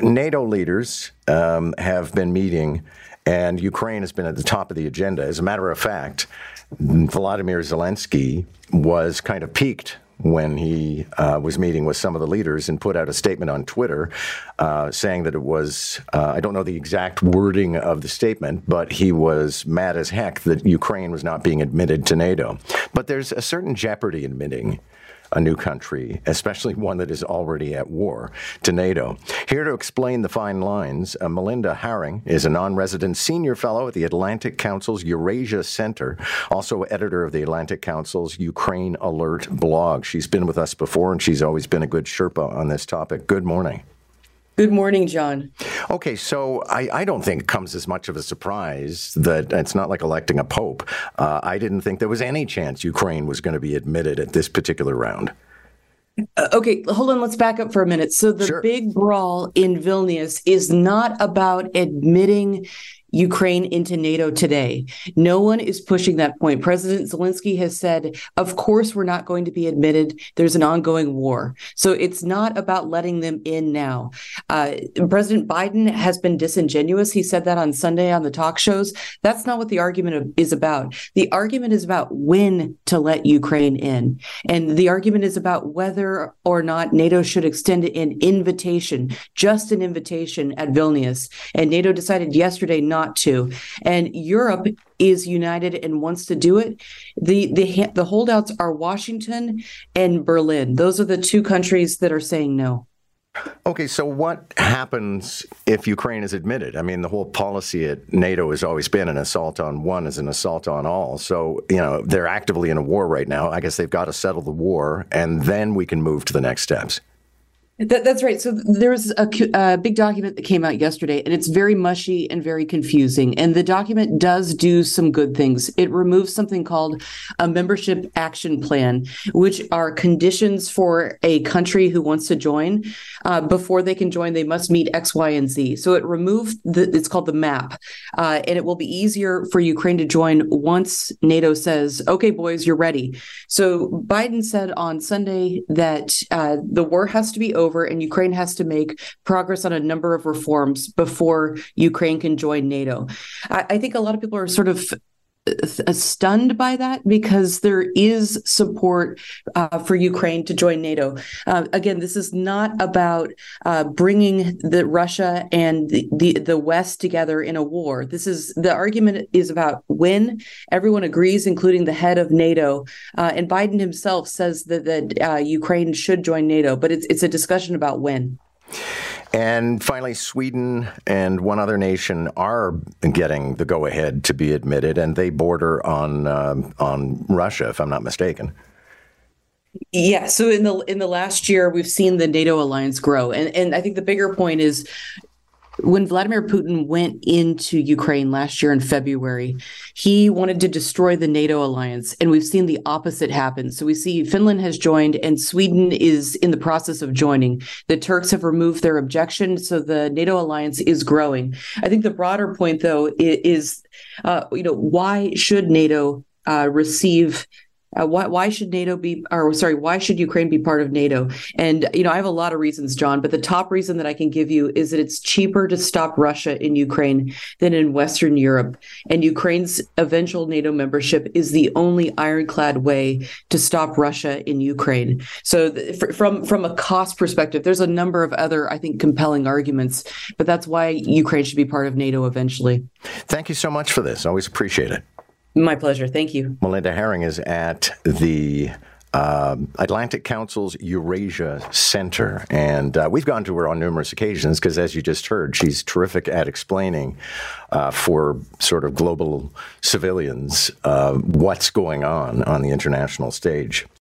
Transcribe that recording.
NATO leaders have been meeting, and Ukraine has been at the top of the agenda. As a matter of fact, Volodymyr Zelenskyy was kind of piqued when he was meeting with some of the leaders and put out a statement on Twitter saying that it was, I don't know the exact wording of the statement, but he was mad as heck that Ukraine was not being admitted to NATO. But there's a certain jeopardy admitting a new country, especially one that is already at war, to NATO. Here to explain the fine lines, Melinda Haring is a non-resident senior fellow at the Atlantic Council's Eurasia Center, also editor of the Atlantic Council's Ukraine Alert blog. She's been with us before, and she's always been a good Sherpa on this topic. Good morning. Good morning, John. Okay, so I don't think it comes as much of a surprise that it's not like electing a pope. I didn't think there was any chance Ukraine was going to be admitted at this particular round. Okay, hold on. Let's back up for a minute. So the big brawl in Vilnius is not about admitting Ukraine into NATO today. No one is pushing that point. President Zelenskyy has said, of course, we're not going to be admitted. There's an ongoing war. So it's not about letting them in now. President Biden has been disingenuous. He said that on Sunday on the talk shows. That's not what the argument is about. The argument is about when to let Ukraine in. And the argument is about whether or not NATO should extend an invitation, just an invitation at Vilnius. And NATO decided yesterday not to. And Europe is united and wants to do it. The holdouts are Washington and Berlin. Those are the two countries that are saying no. Okay, so what happens if Ukraine is admitted? I mean, the whole policy at NATO has always been an assault on one is an assault on all. So, you know, they're actively in a war right now. I guess they've got to settle the war, and then we can move to the next steps. That's right. So there was a big document that came out yesterday, and it's very mushy and very confusing. And the document does do some good things. It removes something called a membership action plan, which are conditions for a country who wants to join. Before they can join, they must meet X, Y, and Z. So it removed it's called the map, and it will be easier for Ukraine to join once NATO says, okay, boys, you're ready. So Biden said on Sunday that the war has to be over and Ukraine has to make progress on a number of reforms before Ukraine can join NATO. I think a lot of people are sort of stunned by that because there is support for Ukraine to join NATO. Again, this is not about bringing the Russia and the West together in a war. This is the argument is about when everyone agrees, including the head of NATO. And Biden himself says that Ukraine should join NATO, but it's a discussion about when. And finally, Sweden and one other nation are getting the go-ahead to be admitted, and they border on Russia, if I'm not mistaken. Yeah. So in the last year, we've seen the NATO alliance grow, and I think the bigger point is when Vladimir Putin went into Ukraine last year in February, he wanted to destroy the NATO alliance, and we've seen the opposite happen. So we see Finland has joined, and Sweden is in the process of joining. The Turks have removed their objection, so the NATO alliance is growing. I think the broader point, though, is why should NATO receive? Why should Ukraine be part of NATO? And, I have a lot of reasons, John, but the top reason that I can give you is that it's cheaper to stop Russia in Ukraine than in Western Europe. And Ukraine's eventual NATO membership is the only ironclad way to stop Russia in Ukraine. So from a cost perspective, there's a number of other, I think, compelling arguments, but that's why Ukraine should be part of NATO eventually. Thank you so much for this. Always appreciate it. My pleasure. Thank you. Melinda Haring is at the Atlantic Council's Eurasia Center. And we've gone to her on numerous occasions because, as you just heard, she's terrific at explaining for sort of global civilians what's going on the international stage.